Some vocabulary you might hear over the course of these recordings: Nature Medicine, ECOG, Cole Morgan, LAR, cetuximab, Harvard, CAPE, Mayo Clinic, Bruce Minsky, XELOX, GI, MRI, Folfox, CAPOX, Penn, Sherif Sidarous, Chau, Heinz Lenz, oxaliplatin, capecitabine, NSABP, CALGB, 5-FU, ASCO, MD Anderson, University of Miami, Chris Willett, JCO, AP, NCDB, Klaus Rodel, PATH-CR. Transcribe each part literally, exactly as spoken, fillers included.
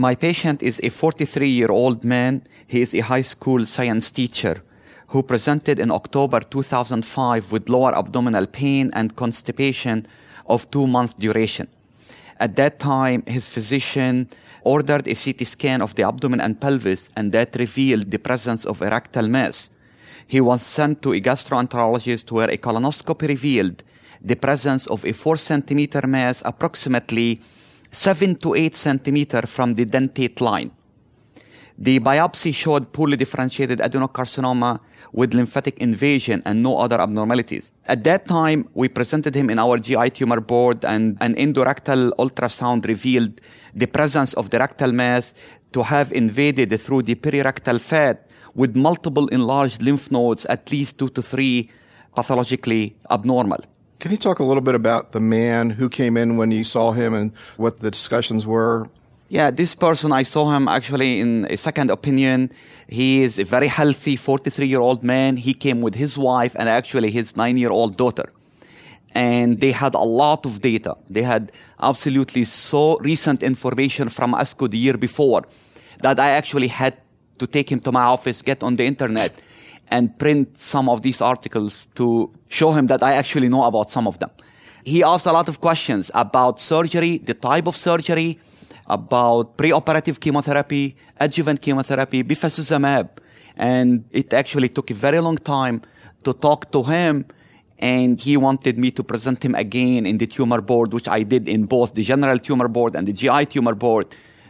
My patient is a forty-three-year-old man. He is a high school science teacher who presented in October two thousand five with lower abdominal pain and constipation of two-month duration. At that time, his physician ordered a C T scan of the abdomen and pelvis, and that revealed the presence of erectile mass. He was sent to a gastroenterologist where a colonoscopy revealed the presence of a four centimeter mass approximately seven to eight centimeters from the dentate line. The biopsy showed poorly differentiated adenocarcinoma with lymphatic invasion and no other abnormalities. At that time, we presented him in our G I tumor board, and an endorectal ultrasound revealed the presence of the rectal mass to have invaded through the perirectal fat with multiple enlarged lymph nodes, at least two to three pathologically abnormal. Can you talk a little bit about the man who came in when you saw him and what the discussions were? Yeah, this person, I saw him actually in a second opinion. He is a very healthy forty-three-year-old man. He came with his wife and actually his nine-year-old daughter. And they had a lot of data. They had absolutely so recent information from ASCO the year before that I actually had to take him to my office, get on the internet, and print some of these articles to show him that I actually know about some of them. He asked a lot of questions about surgery, the type of surgery, about preoperative chemotherapy, adjuvant chemotherapy, bevacizumab. And it actually took a very long time to talk to him. And he wanted me to present him again in the tumor board, which I did in both the general tumor board and the G I tumor board.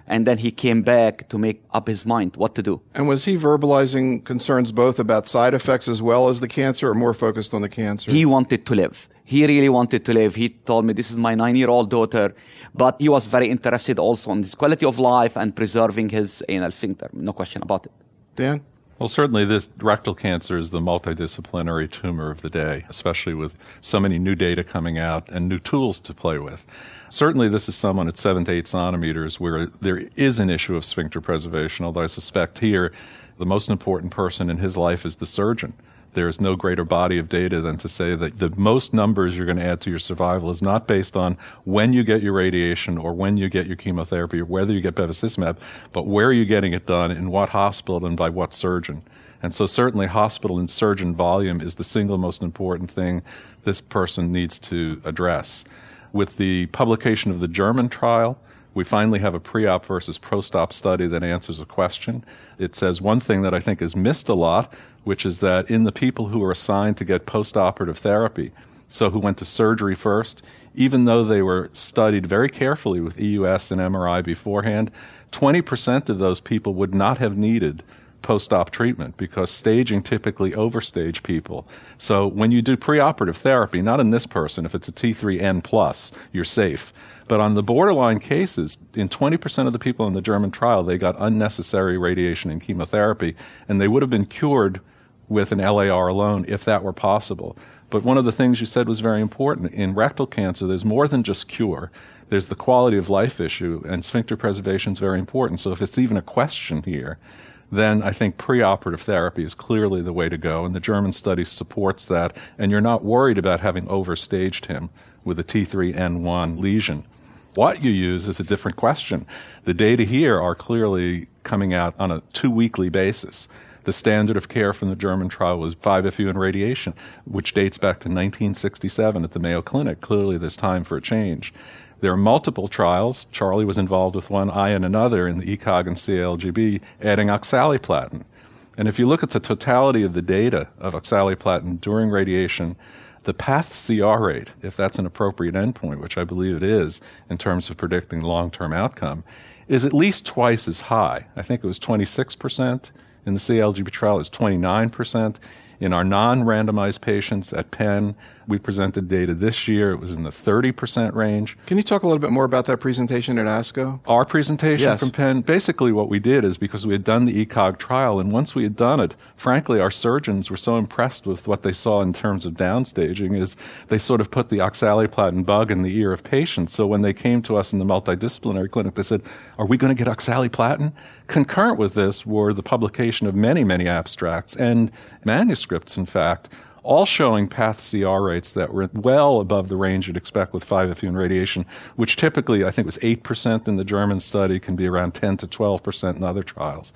And then he came back to make up his mind what to do. And was he verbalizing concerns both about side effects as well as the cancer, or more focused on the cancer? He wanted to live. He really wanted to live. He told me, this is my nine-year-old daughter. But he was very interested also in his quality of life and preserving his anal sphincter. No question about it. Dan? Well, certainly this rectal cancer is the multidisciplinary tumor of the day, especially with so many new data coming out and new tools to play with. Certainly, this is someone at seven to eight centimeters where there is an issue of sphincter preservation, although I suspect here the most important person in his life is the surgeon. There is no greater body of data than to say that the most numbers you're going to add to your survival is not based on when you get your radiation or when you get your chemotherapy or whether you get bevacizumab, but where you're getting it done, in what hospital, and by what surgeon. And so certainly hospital and surgeon volume is the single most important thing this person needs to address. With the publication of the German trial, we finally have a pre-op versus post-op study that answers a question. It says one thing that I think is missed a lot, which is that in the people who are assigned to get post-operative therapy, so who went to surgery first, even though they were studied very carefully with E U S and M R I beforehand, twenty percent of those people would not have needed post-op treatment because staging typically overstage people. So when you do preoperative therapy, not in this person, if it's a T three N plus, you're safe. But on the borderline cases, in twenty percent of the people in the German trial, they got unnecessary radiation and chemotherapy, and they would have been cured with an L A R alone if that were possible. But one of the things you said was very important. In rectal cancer, there's more than just cure. There's the quality of life issue, and sphincter preservation is very important. So if it's even a question here, then I think preoperative therapy is clearly the way to go, and the German study supports that, and you're not worried about having overstaged him with a T three N one lesion. What you use is a different question. The data here are clearly coming out on a two-weekly basis. The standard of care from the German trial was five F U and radiation, which dates back to nineteen sixty-seven at the Mayo Clinic. Clearly there's time for a change. There are multiple trials. Charlie was involved with one, I in another, in the ECOG and C A L G B, adding oxaliplatin. And if you look at the totality of the data of oxaliplatin during radiation, the PATH C R rate, if that's an appropriate endpoint, which I believe it is in terms of predicting long-term outcome, is at least twice as high. I think it was twenty-six percent. In the C A L G B trial, it's twenty-nine percent. In our non-randomized patients at Penn, we presented data this year. It was in the thirty percent range. Can you talk a little bit more about that presentation at ASCO? Our presentation yes. from Penn, basically what we did is because we had done the ECOG trial, and once we had done it, frankly, our surgeons were so impressed with what they saw in terms of downstaging is they sort of put the oxaliplatin bug in the ear of patients. So when they came to us in the multidisciplinary clinic, they said, are we going to get oxaliplatin? Concurrent with this were the publication of many, many abstracts and manuscripts, in fact, all showing PATH C R rates that were well above the range you'd expect with five F U and radiation, which typically, I think, was eight percent in the German study, can be around ten to twelve percent in other trials.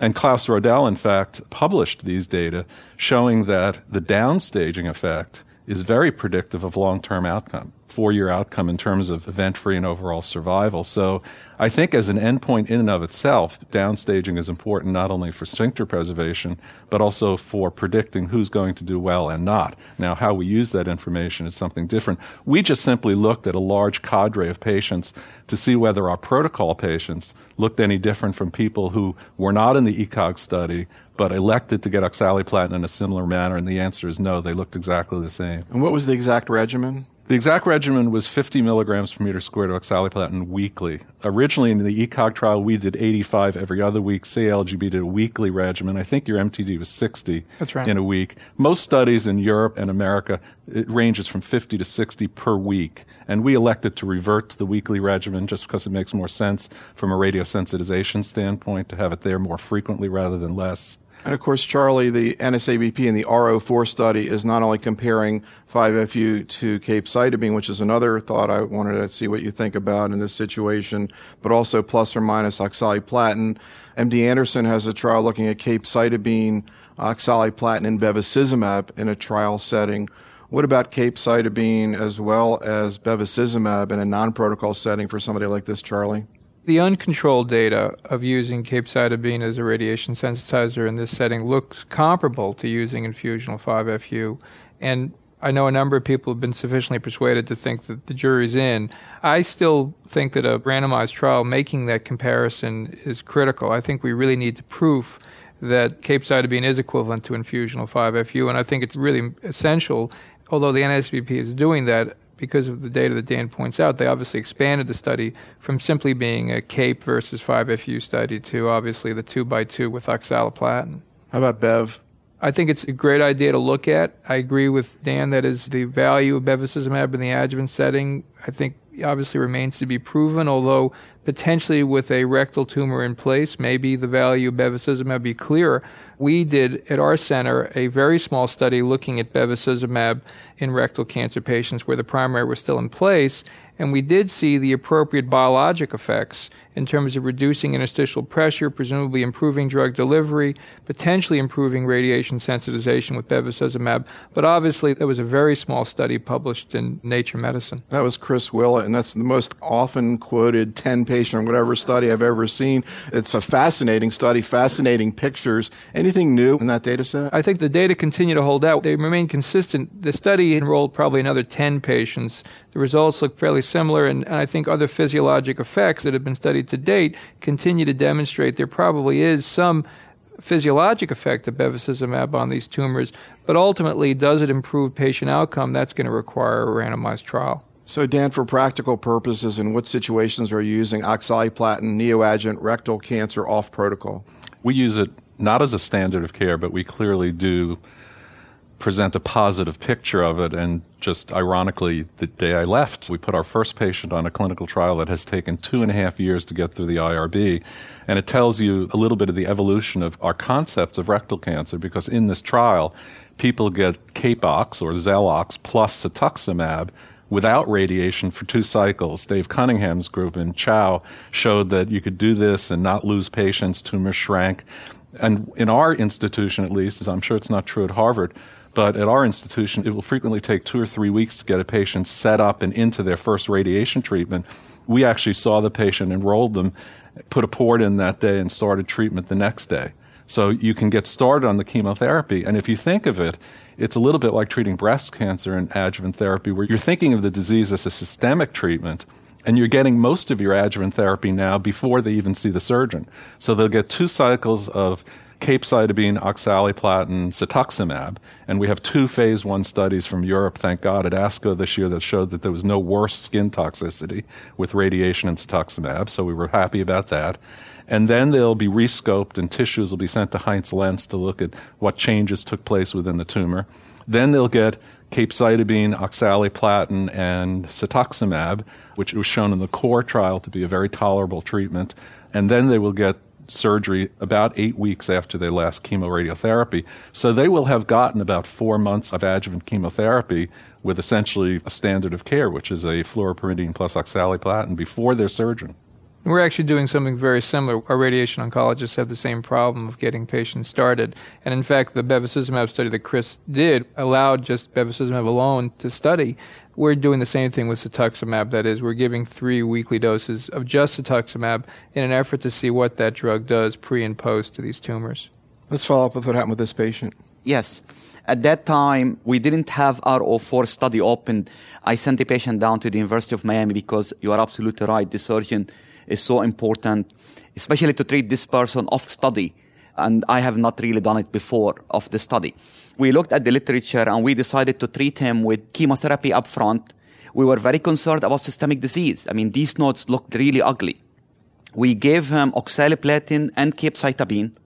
And Klaus Rodel, in fact, published these data showing that the downstaging effect is very predictive of long-term outcome, four-year outcome in terms of event-free and overall survival. So I think as an endpoint in and of itself, downstaging is important not only for sphincter preservation, but also for predicting who's going to do well and not. Now, how we use that information is something different. We just simply looked at a large cadre of patients to see whether our protocol patients looked any different from people who were not in the ECOG study but elected to get oxaliplatin in a similar manner, and the answer is no, they looked exactly the same. And what was the exact regimen? The exact regimen was fifty milligrams per meter squared of oxaliplatin weekly. Originally in the ECOG trial, we did eighty-five every other week. C A L G B did a weekly regimen. I think your M T D was sixty That's right. in a week. Most studies in Europe and America, it ranges from fifty to sixty per week. And we elected to revert to the weekly regimen just because it makes more sense from a radiosensitization standpoint to have it there more frequently rather than less. And, of course, Charlie, the N S A B P in the R oh four study is not only comparing five F U to capecitabine, which is another thought I wanted to see what you think about in this situation, but also plus or minus oxaliplatin. M D Anderson has a trial looking at capecitabine, oxaliplatin, and bevacizumab in a trial setting. What about capecitabine as well as bevacizumab in a non-protocol setting for somebody like this, Charlie? The uncontrolled data of using capecitabine as a radiation sensitizer in this setting looks comparable to using infusional five F U, and I know a number of people have been sufficiently persuaded to think that the jury's in. I still think that a randomized trial making that comparison is critical. I think we really need the proof that capecitabine is equivalent to infusional five F U, and I think it's really essential, although the N S B P is doing that, because of the data that Dan points out, they obviously expanded the study from simply being a CAPE versus five F U study to obviously the two by two with oxaliplatin. How about Bev? I think it's a great idea to look at. I agree with Dan that is the value of bevacizumab in the adjuvant setting, I think, obviously remains to be proven, although potentially with a rectal tumor in place, maybe the value of bevacizumab be clearer. We did at our center a very small study looking at bevacizumab in rectal cancer patients where the primary was still in place, and we did see the appropriate biologic effects in terms of reducing interstitial pressure, presumably improving drug delivery, potentially improving radiation sensitization with bevacizumab. But obviously, that was a very small study published in Nature Medicine. That was Chris Willett, and that's the most often quoted ten-patient or whatever study I've ever seen. It's a fascinating study, fascinating pictures. Anything new in that data set? I think the data continue to hold out. They remain consistent. The study enrolled probably another ten patients. The results look fairly similar, and, and I think other physiologic effects that have been studied to date continue to demonstrate there probably is some physiologic effect of bevacizumab on these tumors, but ultimately, does it improve patient outcome? That's going to require a randomized trial. So, Dan, for practical purposes, in what situations are you using oxaliplatin, neoadjuvant, rectal cancer off protocol? We use it not as a standard of care, but we clearly do present a positive picture of it. And just ironically, the day I left, we put our first patient on a clinical trial that has taken two and a half years to get through the I R B. And it tells you a little bit of the evolution of our concepts of rectal cancer, because in this trial, people get CAPOX or XELOX plus cetuximab without radiation for two cycles. Dave Cunningham's group in Chau showed that you could do this and not lose patients, tumors shrank. And in our institution, at least, as I'm sure it's not true at Harvard, but at our institution, it will frequently take two or three weeks to get a patient set up and into their first radiation treatment. We actually saw the patient, enrolled them, put a port in that day, and started treatment the next day. So you can get started on the chemotherapy. And if you think of it, it's a little bit like treating breast cancer in adjuvant therapy, where you're thinking of the disease as a systemic treatment, and you're getting most of your adjuvant therapy now before they even see the surgeon. So they'll get two cycles of capecitabine, oxaliplatin, cetuximab, and we have two phase one studies from Europe, thank God, at ASCO this year that showed that there was no worse skin toxicity with radiation and cetuximab, so we were happy about that. And then they'll be rescoped and tissues will be sent to Heinz Lenz to look at what changes took place within the tumor. Then they'll get capecitabine, oxaliplatin, and cetuximab, which was shown in the core trial to be a very tolerable treatment, and then they will get surgery about eight weeks after their last chemoradiotherapy. So they will have gotten about four months of adjuvant chemotherapy with essentially a standard of care, which is a fluoropyrimidine plus oxaliplatin before their surgery. We're actually doing something very similar. Our radiation oncologists have the same problem of getting patients started. And in fact, the bevacizumab study that Chris did allowed just bevacizumab alone to study. We're doing the same thing with cetuximab. That is, we're giving three weekly doses of just cetuximab in an effort to see what that drug does pre and post to these tumors. Let's follow up with what happened with this patient. Yes. At that time, we didn't have R oh four study open. I sent a patient down to the University of Miami because you are absolutely right. The surgeon is so important, especially to treat this person off study. And I have not really done it before of the study. We looked at the literature and we decided to treat him with chemotherapy up front. We were very concerned about systemic disease. I mean, these nodes looked really ugly. We gave him oxaliplatin and capecitabine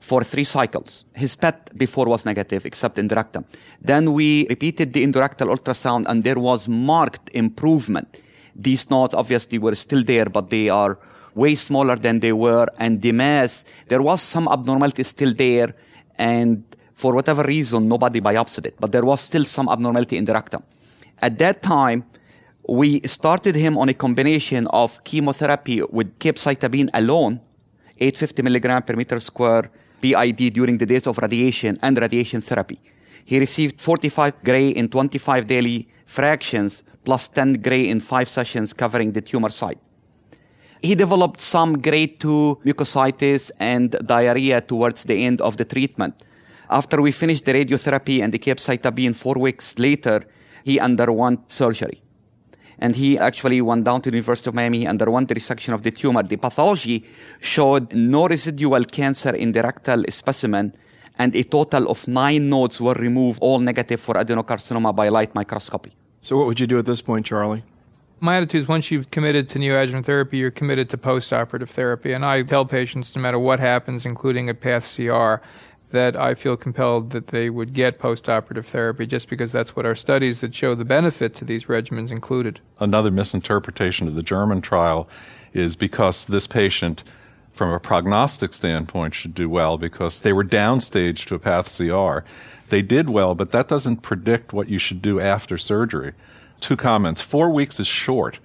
for three cycles. His P E T before was negative, except in the rectum. Then we repeated the endorectal ultrasound and there was marked improvement. These nodes obviously were still there, but they are way smaller than they were. And the mass, there was some abnormality still there. And for whatever reason, nobody biopsied it, but there was still some abnormality in the rectum. At that time, we started him on a combination of chemotherapy with capecitabine alone, eight hundred fifty milligrams per meter square B I D during the days of radiation and radiation therapy. He received forty-five gray in twenty-five daily fractions plus ten gray in five sessions covering the tumor site. He developed some grade two mucositis and diarrhea towards the end of the treatment. After we finished the radiotherapy and the capecitabine four weeks later, he underwent surgery. And he actually went down to the University of Miami, underwent the resection of the tumor. The pathology showed no residual cancer in the rectal specimen, and a total of nine nodes were removed, all negative for adenocarcinoma by light microscopy. So what would you do at this point, Charlie? My attitude is once you've committed to neoadjuvant therapy, you're committed to postoperative therapy. And I tell patients, no matter what happens, including a PATH C R, that I feel compelled that they would get postoperative therapy just because that's what our studies that show the benefit to these regimens included. Another misinterpretation of the German trial is because this patient, from a prognostic standpoint, should do well because they were downstage to a PATH C R. They did well, but that doesn't predict what you should do after surgery. Two comments. Four weeks is short.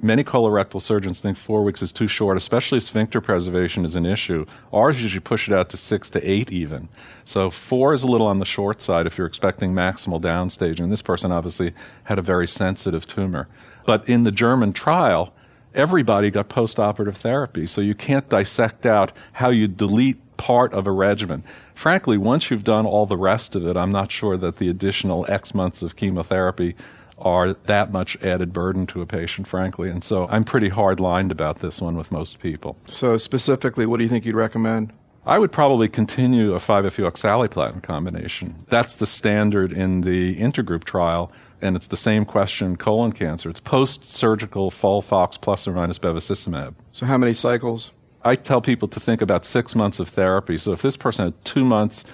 Many colorectal surgeons think four weeks is too short, especially sphincter preservation is an issue. Ours usually push it out to six to eight even. So four is a little on the short side if you're expecting maximal downstage. And this person obviously had a very sensitive tumor. But in the German trial, everybody got postoperative therapy. So you can't dissect out how you delete part of a regimen. Frankly, once you've done all the rest of it, I'm not sure that the additional X months of chemotherapy are that much added burden to a patient, frankly. And so I'm pretty hard-lined about this one with most people. So specifically, what do you think you'd recommend? I would probably continue a five F U oxaliplatin combination. That's the standard in the intergroup trial, and it's the same question in colon cancer. It's post-surgical Folfox plus or minus bevacizumab. So how many cycles? I tell people to think about six months of therapy. So if this person had two months,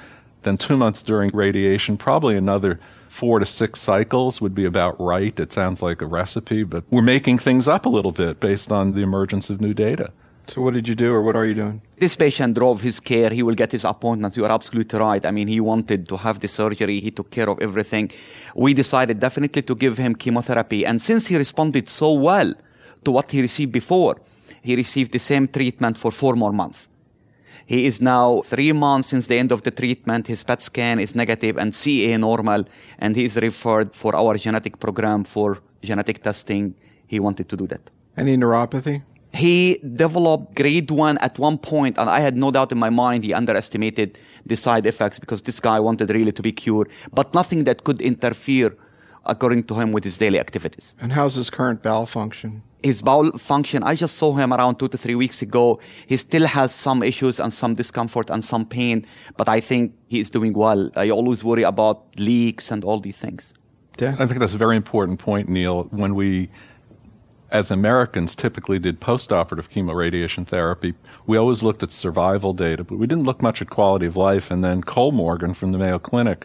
then two months during radiation, probably another four to six cycles would be about right. It sounds like a recipe, but we're making things up a little bit based on the emergence of new data. So what did you do or what are you doing? This patient drove his care. He will get his appointments. You are absolutely right. I mean, he wanted to have the surgery. He took care of everything. We decided definitely to give him chemotherapy. And since he responded so well to what he received before, he received the same treatment for four more months. He is now three months since the end of the treatment. His P E T scan is negative and C A normal, and he is referred for our genetic program for genetic testing. He wanted to do that. Any neuropathy? He developed grade one at one point, and I had no doubt in my mind he underestimated the side effects because this guy wanted really to be cured, but nothing that could interfere, according to him, with his daily activities. And how's his current bowel function? His bowel function, I just saw him around two to three weeks ago. He still has some issues and some discomfort and some pain, but I think he is doing well. I always worry about leaks and all these things. Yeah. I think that's a very important point, Neil. When we, as Americans, typically did postoperative chemoradiation therapy, we always looked at survival data, but we didn't look much at quality of life. And then Cole Morgan from the Mayo Clinic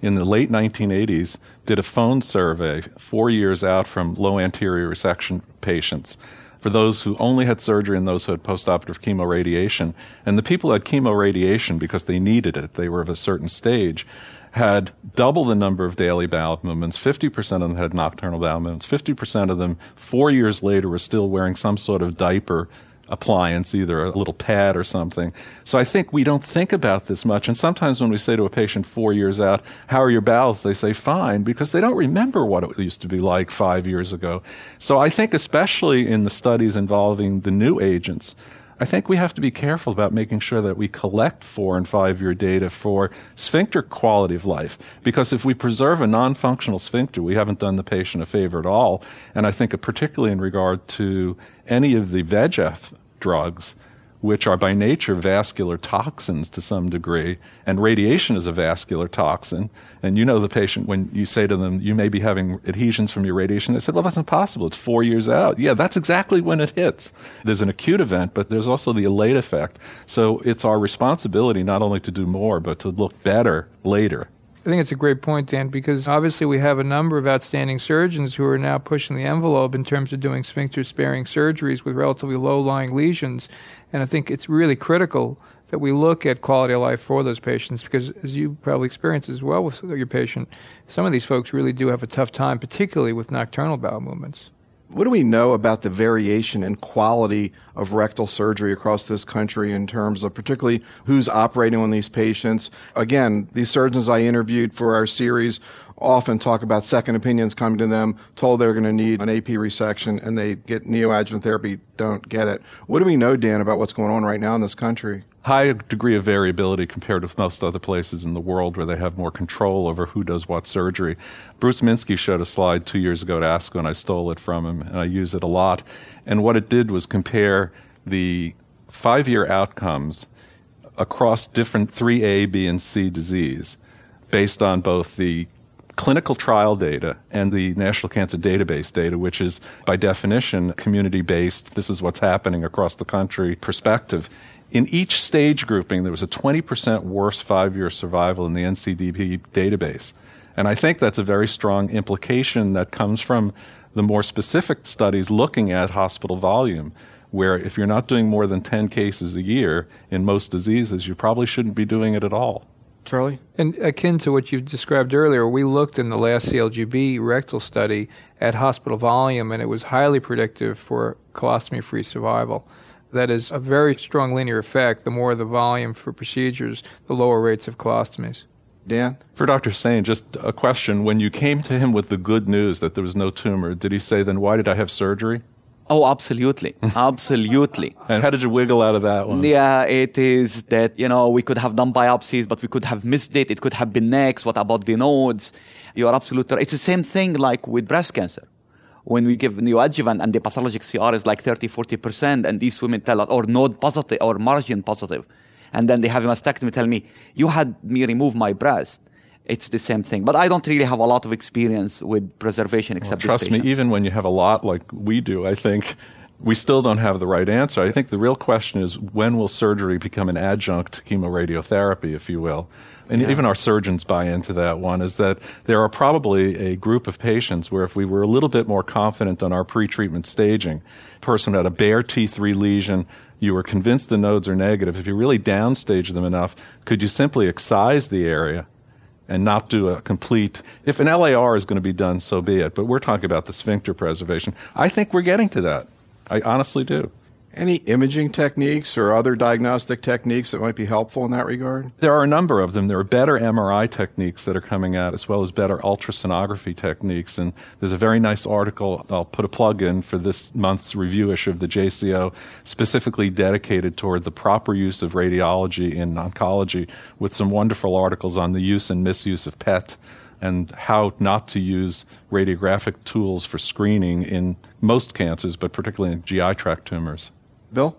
in the late nineteen eighties, did a phone survey four years out from low anterior resection patients for those who only had surgery and those who had postoperative chemoradiation. And the people who had chemoradiation, because they needed it, they were of a certain stage, had double the number of daily bowel movements. fifty percent of them had nocturnal bowel movements. fifty percent of them, four years later, were still wearing some sort of diaper appliance, either a little pad or something. So I think we don't think about this much. And sometimes when we say to a patient four years out, how are your bowels? They say fine, because they don't remember what it used to be like five years ago. So I think especially in the studies involving the new agents, I think we have to be careful about making sure that we collect four and five-year data for sphincter quality of life. Because if we preserve a non-functional sphincter, we haven't done the patient a favor at all. And I think particularly in regard to any of the V E G F drugs, which are by nature vascular toxins to some degree, and radiation is a vascular toxin. And you know the patient, when you say to them, you may be having adhesions from your radiation, they said, well, that's impossible. It's four years out. Yeah, that's exactly when it hits. There's an acute event, but there's also the late effect. So it's our responsibility not only to do more, but to look better later. I think it's a great point, Dan, because obviously we have a number of outstanding surgeons who are now pushing the envelope in terms of doing sphincter-sparing surgeries with relatively low-lying lesions. And I think it's really critical that we look at quality of life for those patients because, as you probably experience as well with your patient, some of these folks really do have a tough time, particularly with nocturnal bowel movements. What do we know about the variation in quality of rectal surgery across this country in terms of particularly who's operating on these patients? Again, these surgeons I interviewed for our series often talk about second opinions coming to them, told they're going to need an A P resection, and they get neoadjuvant therapy, don't get it. What do we know, Dan, about what's going on right now in this country? High degree of variability compared with most other places in the world where they have more control over who does what surgery. Bruce Minsky showed a slide two years ago at ASCO, and I stole it from him, and I use it a lot. And what it did was compare the five-year outcomes across different three A, B, and C disease based on both the clinical trial data and the National Cancer Database data, which is, by definition, community-based, this is what's happening across the country perspective. In each stage grouping, there was a twenty percent worse five-year survival in the N C D B database. And I think that's a very strong implication that comes from the more specific studies looking at hospital volume, where if you're not doing more than ten cases a year in most diseases, you probably shouldn't be doing it at all. Charlie? And akin to what you described earlier, we looked in the last C A L G B rectal study at hospital volume, and it was highly predictive for colostomy-free survival. That is a very strong linear effect. The more the volume for procedures, the lower rates of colostomies. Dan? For Doctor Sain, just a question. When you came to him with the good news that there was no tumor, did he say, then why did I have surgery? Oh, absolutely. Absolutely. And how did you wiggle out of that one? Yeah, it is that, you know, we could have done biopsies, but we could have missed it. It could have been next. What about the nodes? You are absolutely right. It's the same thing like with breast cancer. When we give neoadjuvant and the pathologic C R is like thirty, forty percent, and these women tell us, or node positive, or margin positive, and then they have a mastectomy, tell me, you had me remove my breast. It's the same thing. But I don't really have a lot of experience with preservation except well, trust this patient. me, even when you have a lot like we do, I think we still don't have the right answer. I think the real question is when will surgery become an adjunct to chemoradiotherapy, if you will? And yeah. even our surgeons buy into that one, is that there are probably a group of patients where if we were a little bit more confident on our pretreatment staging, a person had a bare T three lesion, you were convinced the nodes are negative. If you really downstage them enough, could you simply excise the area and not do a complete, if an L A R is going to be done, so be it. But we're talking about the sphincter preservation. I think we're getting to that. I honestly do. Any imaging techniques or other diagnostic techniques that might be helpful in that regard? There are a number of them. There are better M R I techniques that are coming out, as well as better ultrasonography techniques. And there's a very nice article, I'll put a plug in for this month's review issue of the J C O, specifically dedicated toward the proper use of radiology in oncology, with some wonderful articles on the use and misuse of P E T and how not to use radiographic tools for screening in most cancers, but particularly in G I tract tumors. Bill?